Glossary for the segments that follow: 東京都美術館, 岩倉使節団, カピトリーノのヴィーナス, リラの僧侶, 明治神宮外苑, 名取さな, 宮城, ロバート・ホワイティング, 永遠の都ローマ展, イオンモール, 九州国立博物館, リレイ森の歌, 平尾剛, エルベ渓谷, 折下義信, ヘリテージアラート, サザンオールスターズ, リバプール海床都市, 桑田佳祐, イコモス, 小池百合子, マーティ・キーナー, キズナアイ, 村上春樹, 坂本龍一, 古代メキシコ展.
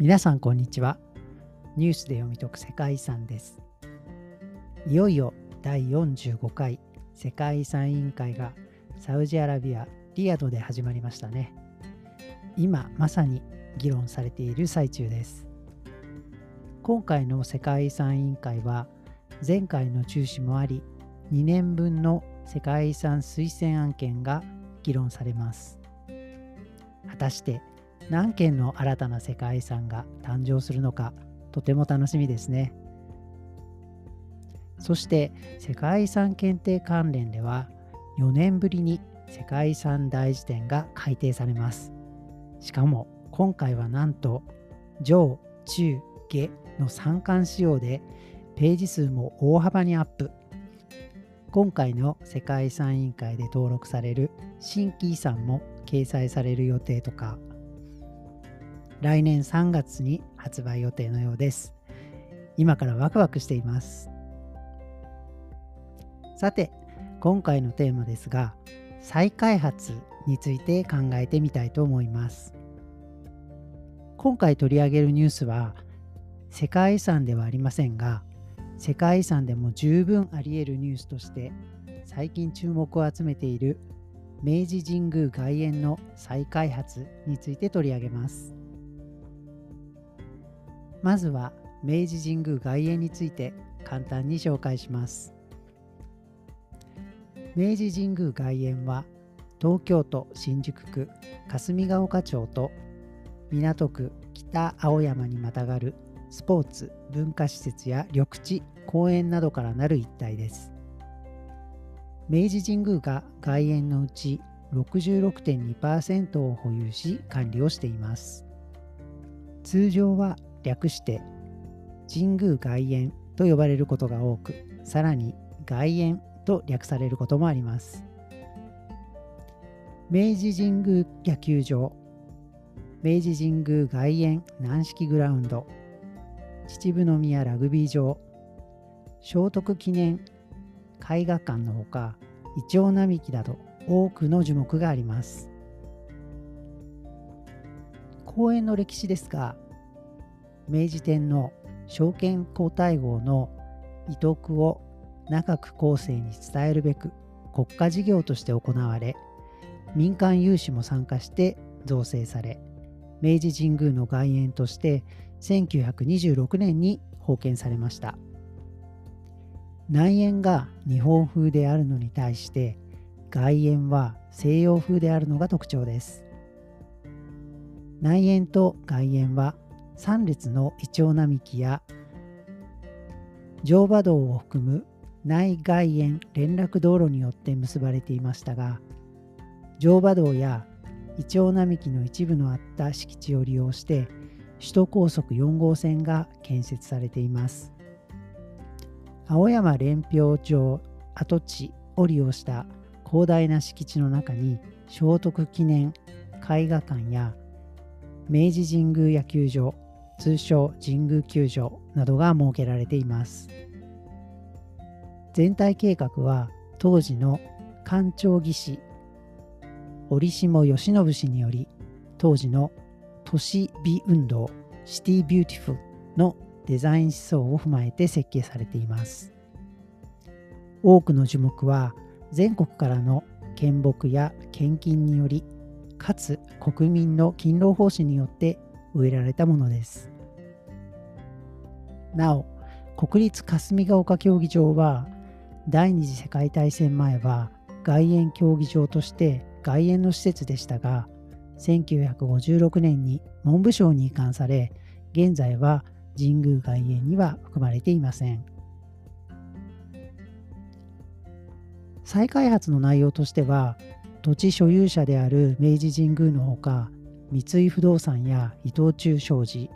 皆さんこんにちは。ニュースで読み解く世界遺産です。いよいよ第45回世界遺産委員会がサウジアラビア・リヤドで始まりましたね。今まさに議論されている最中です。今回の世界遺産委員会は前回の中止もあり、2年分の世界遺産推薦案件が議論されます。果たして何件の新たな世界遺産が誕生するのか、とても楽しみですね。そして世界遺産検定関連では4年ぶりに世界遺産大辞典が改訂されます。しかも今回はなんと上・中・下の3巻仕様でページ数も大幅にアップ。今回の世界遺産委員会で登録される新規遺産も掲載される予定とか、来年3月に発売予定のようです。今からワクワクしています。さて、今回のテーマですが、再開発について考えてみたいと思います。今回取り上げるニュースは、世界遺産ではありませんが、世界遺産でも十分あり得るニュースとして最近注目を集めている明治神宮外苑の再開発について取り上げます。まずは明治神宮外苑について簡単に紹介します。明治神宮外苑は東京都新宿区霞ヶ丘町と港区北青山にまたがるスポーツ・文化施設や緑地・公園などからなる一帯です。明治神宮が外苑のうち 66.2% を保有し管理をしています。通常は略して神宮外苑と呼ばれることが多く、さらに外苑と略されることもあります。明治神宮野球場、明治神宮外苑軟式グラウンド、秩父宮ラグビー場、聖徳記念絵画館のほか、イチョウ並木など多くの樹木があります。公園の歴史ですが、明治天皇昭憲皇太后の遺徳を中区後世に伝えるべく国家事業として行われ、民間有志も参加して造成され、明治神宮の外苑として1926年に奉献されました。内苑が日本風であるのに対して外苑は西洋風であるのが特徴です。内苑と外苑は3列のイチョウ並木や乗馬道を含む内外苑連絡道路によって結ばれていましたが、乗馬道やイチョウ並木の一部のあった敷地を利用して首都高速4号線が建設されています。青山練兵場跡地を利用した広大な敷地の中に聖徳記念絵画館や明治神宮野球場、通称神宮球場などが設けられています。全体計画は当時の官庁技師折下義信氏により、当時の都市美運動シティビューティフルのデザイン思想を踏まえて設計されています。多くの樹木は全国からの献木や献金により、かつ国民の勤労奉仕によって植えられたものです。なお、国立霞ヶ丘競技場は第二次世界大戦前は外苑競技場として外苑の施設でしたが、1956年に文部省に移管され、現在は神宮外苑には含まれていません。再開発の内容としては、土地所有者である明治神宮のほか、三井不動産や伊藤忠商事、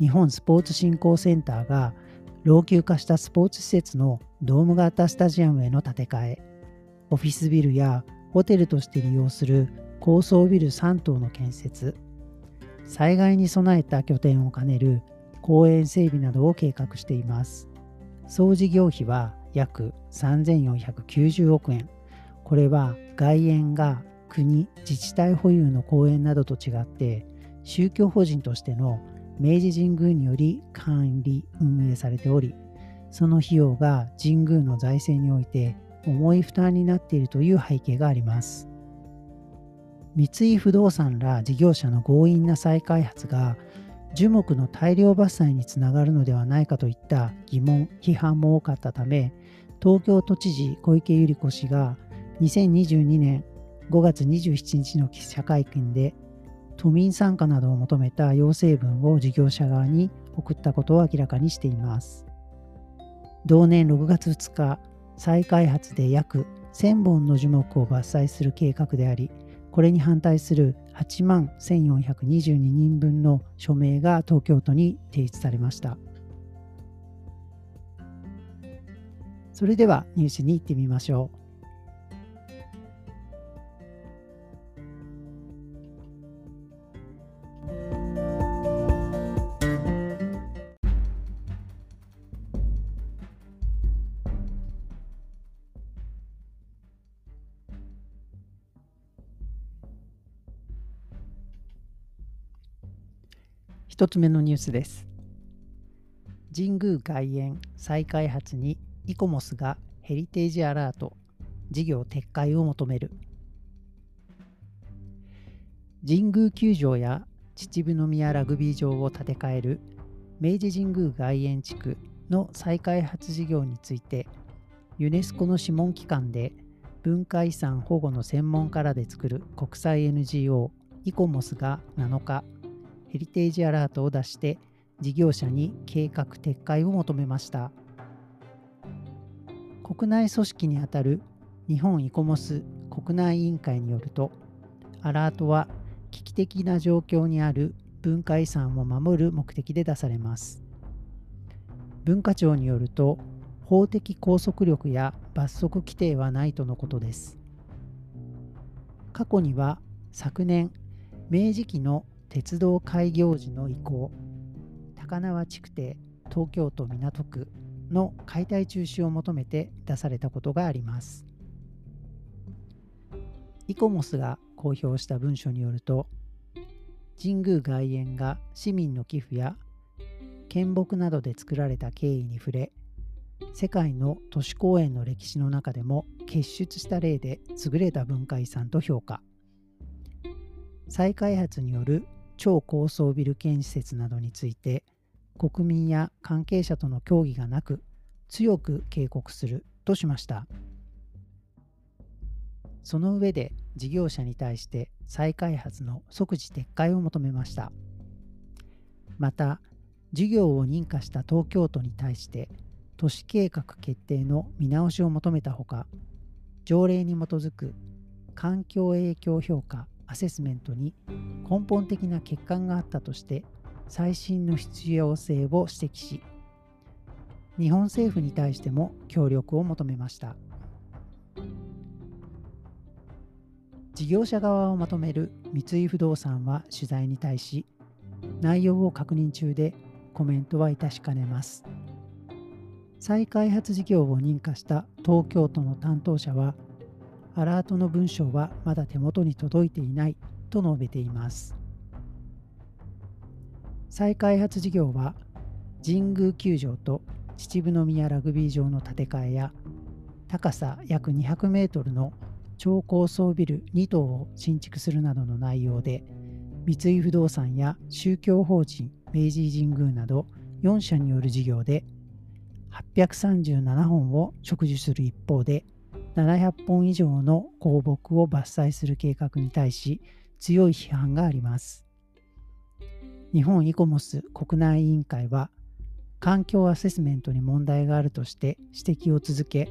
日本スポーツ振興センターが老朽化したスポーツ施設のドーム型スタジアムへの建て替え、オフィスビルやホテルとして利用する高層ビル3棟の建設、災害に備えた拠点を兼ねる公園整備などを計画しています。総事業費は約3490億円。これは外苑が国・自治体保有の公園などと違って、宗教法人としての明治神宮により管理運営されており、その費用が神宮の財政において重い負担になっているという背景があります。三井不動産ら事業者の強引な再開発が樹木の大量伐採につながるのではないかといった疑問・批判も多かったため、東京都知事小池百合子氏が2022年5月27日の記者会見で都民参加などを求めた要請文を事業者側に送ったことを明らかにしています。同年6月2日、再開発で約1000本の樹木を伐採する計画であり、これに反対する8万1422人分の署名が東京都に提出されました。それではニュースに行ってみましょう。1つ目のニュースです。神宮外苑再開発にイコモスがヘリテージアラート、事業撤回を求める。神宮球場や秩父宮ラグビー場を建て替える明治神宮外苑地区の再開発事業について、ユネスコの諮問機関で文化遺産保護の専門家らで作る国際 NGO イコモスが7日、ヘリテージアラートを出して事業者に計画撤回を求めました。国内組織にあたる日本イコモス国内委員会によると、アラートは危機的な状況にある文化遺産を守る目的で出されます。文化庁によると、法的拘束力や罰則規定はないとのことです。過去には昨年、明治期の鉄道開業時の遺構、高輪築堤、東京都港区の解体中止を求めて出されたことがあります。イコモスが公表した文書によると、神宮外苑が市民の寄付や献木などで作られた経緯に触れ、世界の都市公園の歴史の中でも傑出した例で優れた文化遺産と評価。再開発による超高層ビル建設などについて、国民や関係者との協議がなく強く警告するとしました。その上で、事業者に対して再開発の即時撤回を求めました。また、事業を認可した東京都に対して都市計画決定の見直しを求めたほか、条例に基づく環境影響評価アセスメントに根本的な欠陥があったとして再審の必要性を指摘し、日本政府に対しても協力を求めました。事業者側をまとめる三井不動産は取材に対し、内容を確認中でコメントは致しかねます。再開発事業を認可した東京都の担当者は、アラートの文章はまだ手元に届いていないと述べています。再開発事業は、神宮球場と秩父宮ラグビー場の建て替えや、高さ約200メートルの超高層ビル2棟を新築するなどの内容で、三井不動産や宗教法人明治神宮など4社による事業で、837本を植樹する一方で、700本以上の香木を伐採する計画に対し強い批判があります。日本イコモス国内委員会は、環境アセスメントに問題があるとして指摘を続け、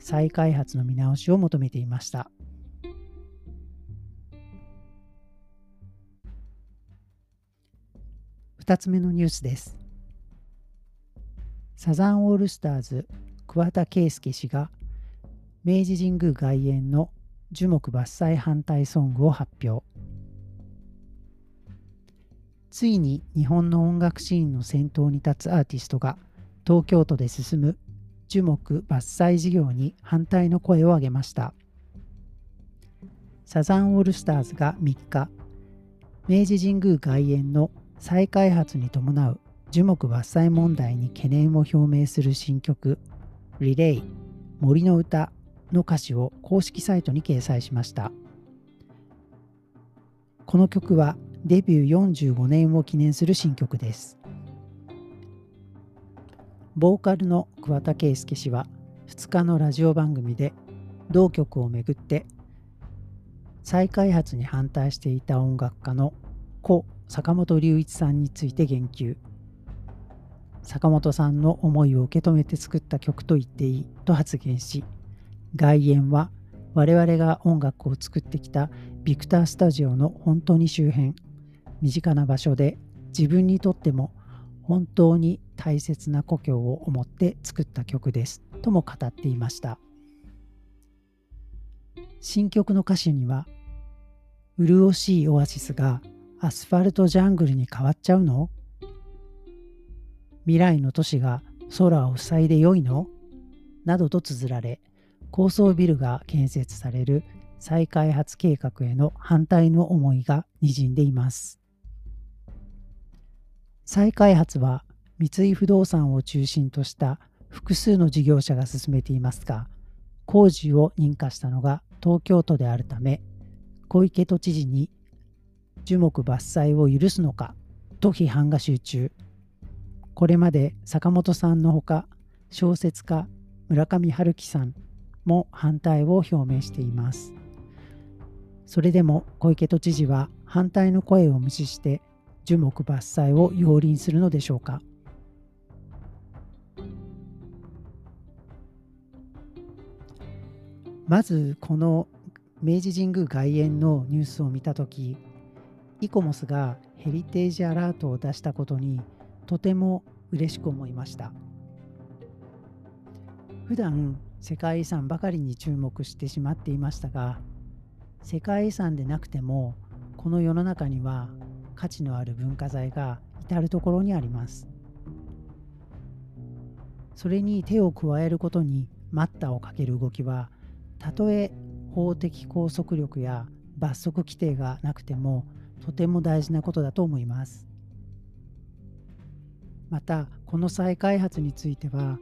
再開発の見直しを求めていました。2つ目のニュースです。サザンオールスターズ桑田佳祐氏が明治神宮外苑の樹木伐採反対ソングを発表。ついに日本の音楽シーンの先頭に立つアーティストが東京都で進む樹木伐採事業に反対の声を上げました。サザンオールスターズが3日、明治神宮外苑の再開発に伴う樹木伐採問題に懸念を表明する新曲「リレイ森の歌」の歌詞を公式サイトに掲載しました。この曲はデビュー45年を記念する新曲です。ボーカルの桑田佳祐氏は2日のラジオ番組で同曲をめぐって再開発に反対していた音楽家の故坂本龍一さんについて言及。坂本さんの思いを受け止めて作った曲と言っていいと発言し、外苑は我々が音楽を作ってきたビクタースタジオの本当に周辺、身近な場所で自分にとっても本当に大切な故郷を思って作った曲ですとも語っていました。新曲の歌詞には、潤しいオアシスがアスファルトジャングルに変わっちゃうの？未来の都市が空を塞いでよいの？などと綴られ、高層ビルが建設される再開発計画への反対の思いがにじんでいます。再開発は三井不動産を中心とした複数の事業者が進めていますが、工事を認可したのが東京都であるため、小池都知事に樹木伐採を許すのかと批判が集中。これまで坂本さんのほか、小説家村上春樹さんも反対を表明しています。それでも小池都知事は反対の声を無視して樹木伐採を容認するのでしょうか。まずこの明治神宮外苑のニュースを見たとき、イコモスがヘリテージアラートを出したことにとても嬉しく思いました。普段世界遺産ばかりに注目してしまっていましたが、世界遺産でなくてもこの世の中には価値のある文化財が至るところにあります。それに手を加えることに待ったをかける動きは、たとえ法的拘束力や罰則規定がなくてもとても大事なことだと思います。またこの再開発については、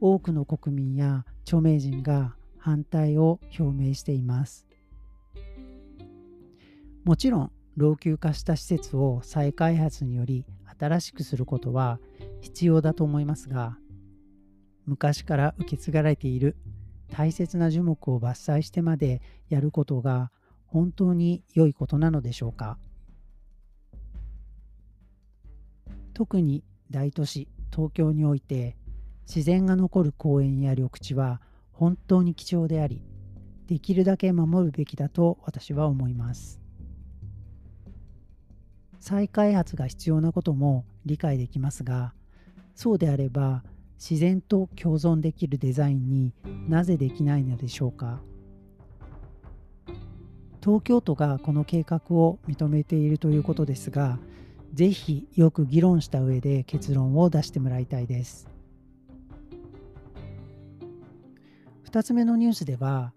多くの国民や著名人が反対を表明しています。もちろん老朽化した施設を再開発により新しくすることは必要だと思いますが、昔から受け継がれている大切な樹木を伐採してまでやることが本当に良いことなのでしょうか。特に大都市東京において、自然が残る公園や緑地は本当に貴重であり、できるだけ守るべきだと私は思います。再開発が必要なことも理解できますが、そうであれば自然と共存できるデザインになぜできないのでしょうか。東京都がこの計画を認めているということですが、ぜひよく議論した上で結論を出してもらいたいです。2つ目のニュースでは、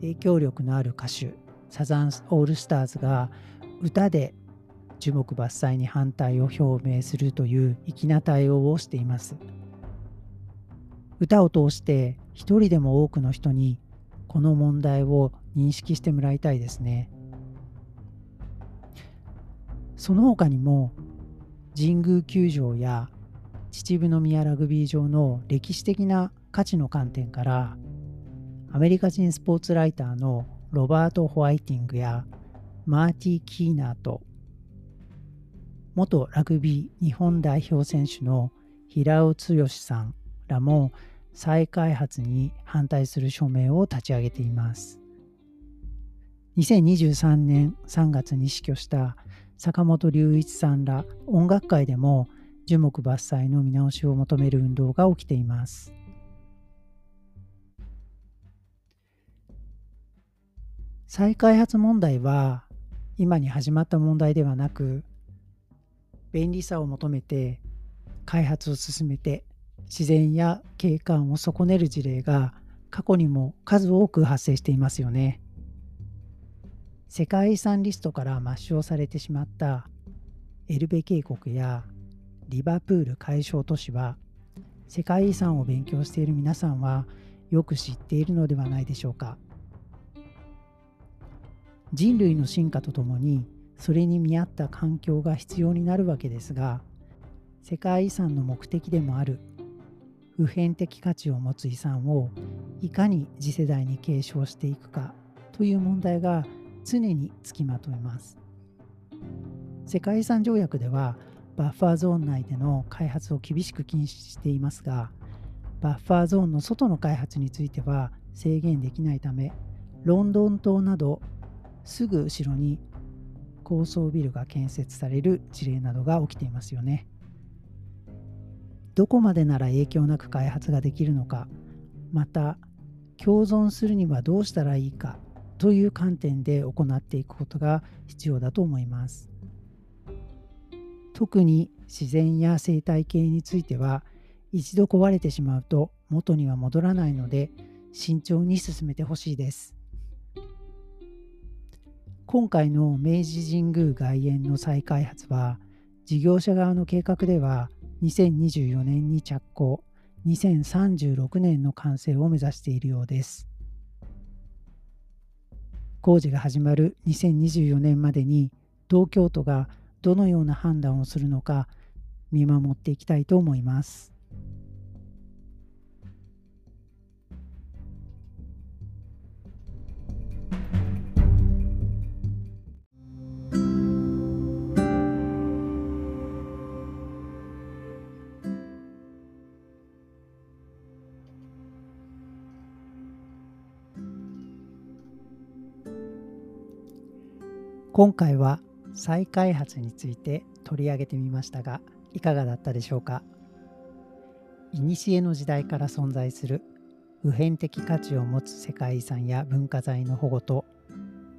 影響力のある歌手サザンオールスターズが歌で樹木伐採に反対を表明するという粋な対応をしています。歌を通して一人でも多くの人にこの問題を認識してもらいたいですね。その他にも神宮球場や秩父宮ラグビー場の歴史的な価値の観点から、アメリカ人スポーツライターのロバート・ホワイティングやマーティ・キーナーと、元ラグビー日本代表選手の平尾剛さんらも再開発に反対する署名を立ち上げています。2023年3月に死去した坂本龍一さんら音楽界でも樹木伐採の見直しを求める運動が起きています。再開発問題は今に始まった問題ではなく、便利さを求めて開発を進めて自然や景観を損ねる事例が過去にも数多く発生していますよね。世界遺産リストから抹消されてしまったエルベ渓谷やリバプール海床都市は、世界遺産を勉強している皆さんはよく知っているのではないでしょうか。人類の進化とともに、それに見合った環境が必要になるわけですが、世界遺産の目的でもある普遍的価値を持つ遺産をいかに次世代に継承していくかという問題が常につきまといます。世界遺産条約ではバッファーゾーン内での開発を厳しく禁止していますが、バッファーゾーンの外の開発については制限できないため、ロンドン島などすぐ後ろに高層ビルが建設される事例などが起きていますよね。どこまでなら影響なく開発ができるのか、また共存するにはどうしたらいいかという観点で行っていくことが必要だと思います。特に自然や生態系については、一度壊れてしまうと元には戻らないので、慎重に進めてほしいです。今回の明治神宮外苑の再開発は、事業者側の計画では2024年に着工、2036年の完成を目指しているようです。工事が始まる2024年までに、東京都がどのような判断をするのか見守っていきたいと思います。今回は再開発について取り上げてみましたが、いかがだったでしょうか。古の時代から存在する普遍的価値を持つ世界遺産や文化財の保護と、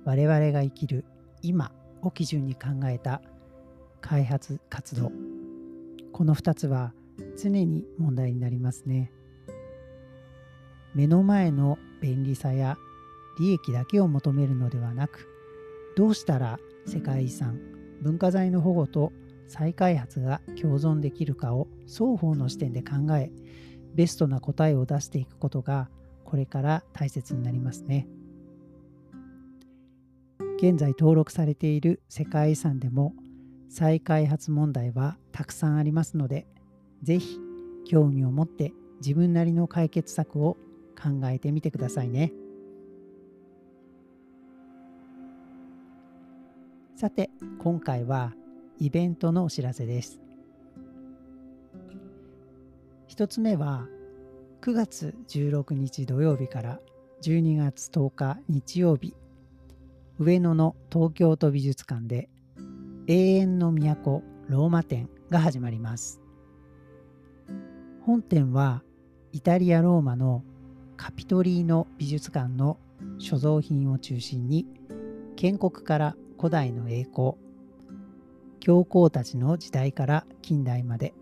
我々が生きる今を基準に考えた開発活動、この2つは常に問題になりますね。目の前の便利さや利益だけを求めるのではなく、どうしたら世界遺産、文化財の保護と再開発が共存できるかを双方の視点で考え、ベストな答えを出していくことがこれから大切になりますね。現在登録されている世界遺産でも再開発問題はたくさんありますので、ぜひ興味を持って自分なりの解決策を考えてみてくださいね。さて、今回はイベントのお知らせです。一つ目は、9月16日土曜日から12月10日日曜日、上野の東京都美術館で永遠の都ローマ展が始まります。本展はイタリア・ローマのカピトリーノ美術館の所蔵品を中心に、建国から古代の栄光、教皇たちの時代から近代まで、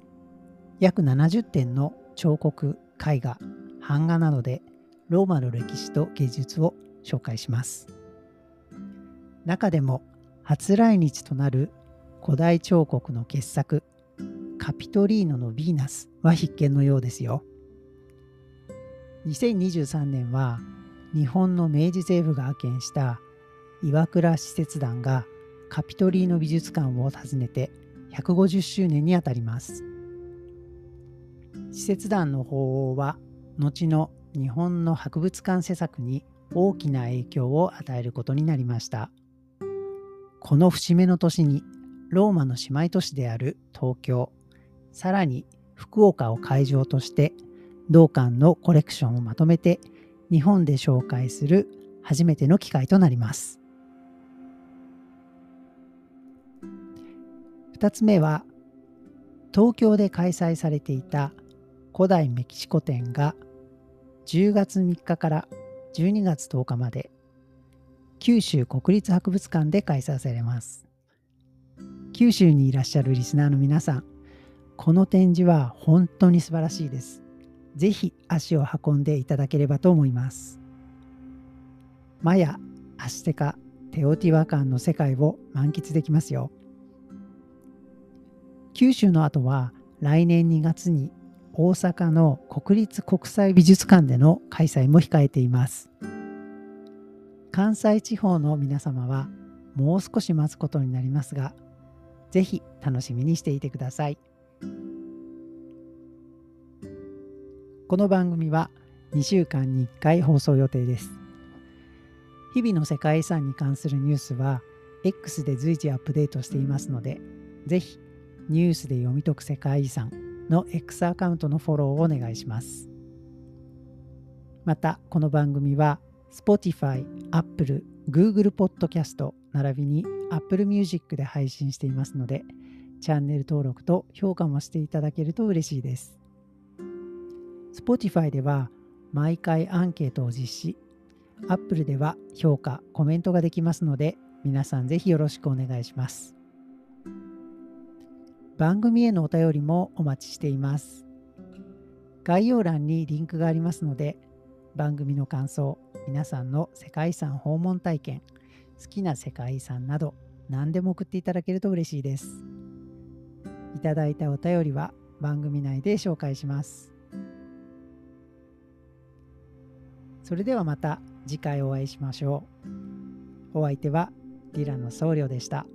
約70点の彫刻、絵画、版画などでローマの歴史と芸術を紹介します。中でも初来日となる古代彫刻の傑作、カピトリーノのヴィーナスは必見のようですよ。2023年は日本の明治政府が派遣した岩倉使節団がカピトリーノ美術館を訪ねて150周年にあたります。使節団の訪欧は後の日本の博物館施策に大きな影響を与えることになりました。この節目の年にローマの姉妹都市である東京、さらに福岡を会場として同館のコレクションをまとめて日本で紹介する初めての機会となります。2つ目は、東京で開催されていた古代メキシコ展が10月3日から12月10日まで九州国立博物館で開催されます。九州にいらっしゃるリスナーの皆さん、この展示は本当に素晴らしいです。ぜひ足を運んでいただければと思います。マヤ、アステカ、テオティワカンの世界を満喫できますよ。九州の後は来年2月に大阪の国立国際美術館での開催も控えています。関西地方の皆様はもう少し待つことになりますが、ぜひ楽しみにしていてください。この番組は2週間に1回放送予定です。日々の世界遺産に関するニュースは X で随時アップデートしていますので、ぜひニュースで読み解く世界遺産の X アカウントのフォローをお願いします。またこの番組は Spotify、Apple、Google ポッドキャスト並びに Apple Music で配信していますので、チャンネル登録と評価もしていただけると嬉しいです。Spotify では毎回アンケートを実施、Apple では評価、コメントができますので、皆さんぜひよろしくお願いします。番組へのお便りもお待ちしています。概要欄にリンクがありますので、番組の感想、皆さんの世界遺産訪問体験、好きな世界遺産など何でも送っていただけると嬉しいです。いただいたお便りは番組内で紹介します。それではまた次回お会いしましょう。お相手はリラの僧侶でした。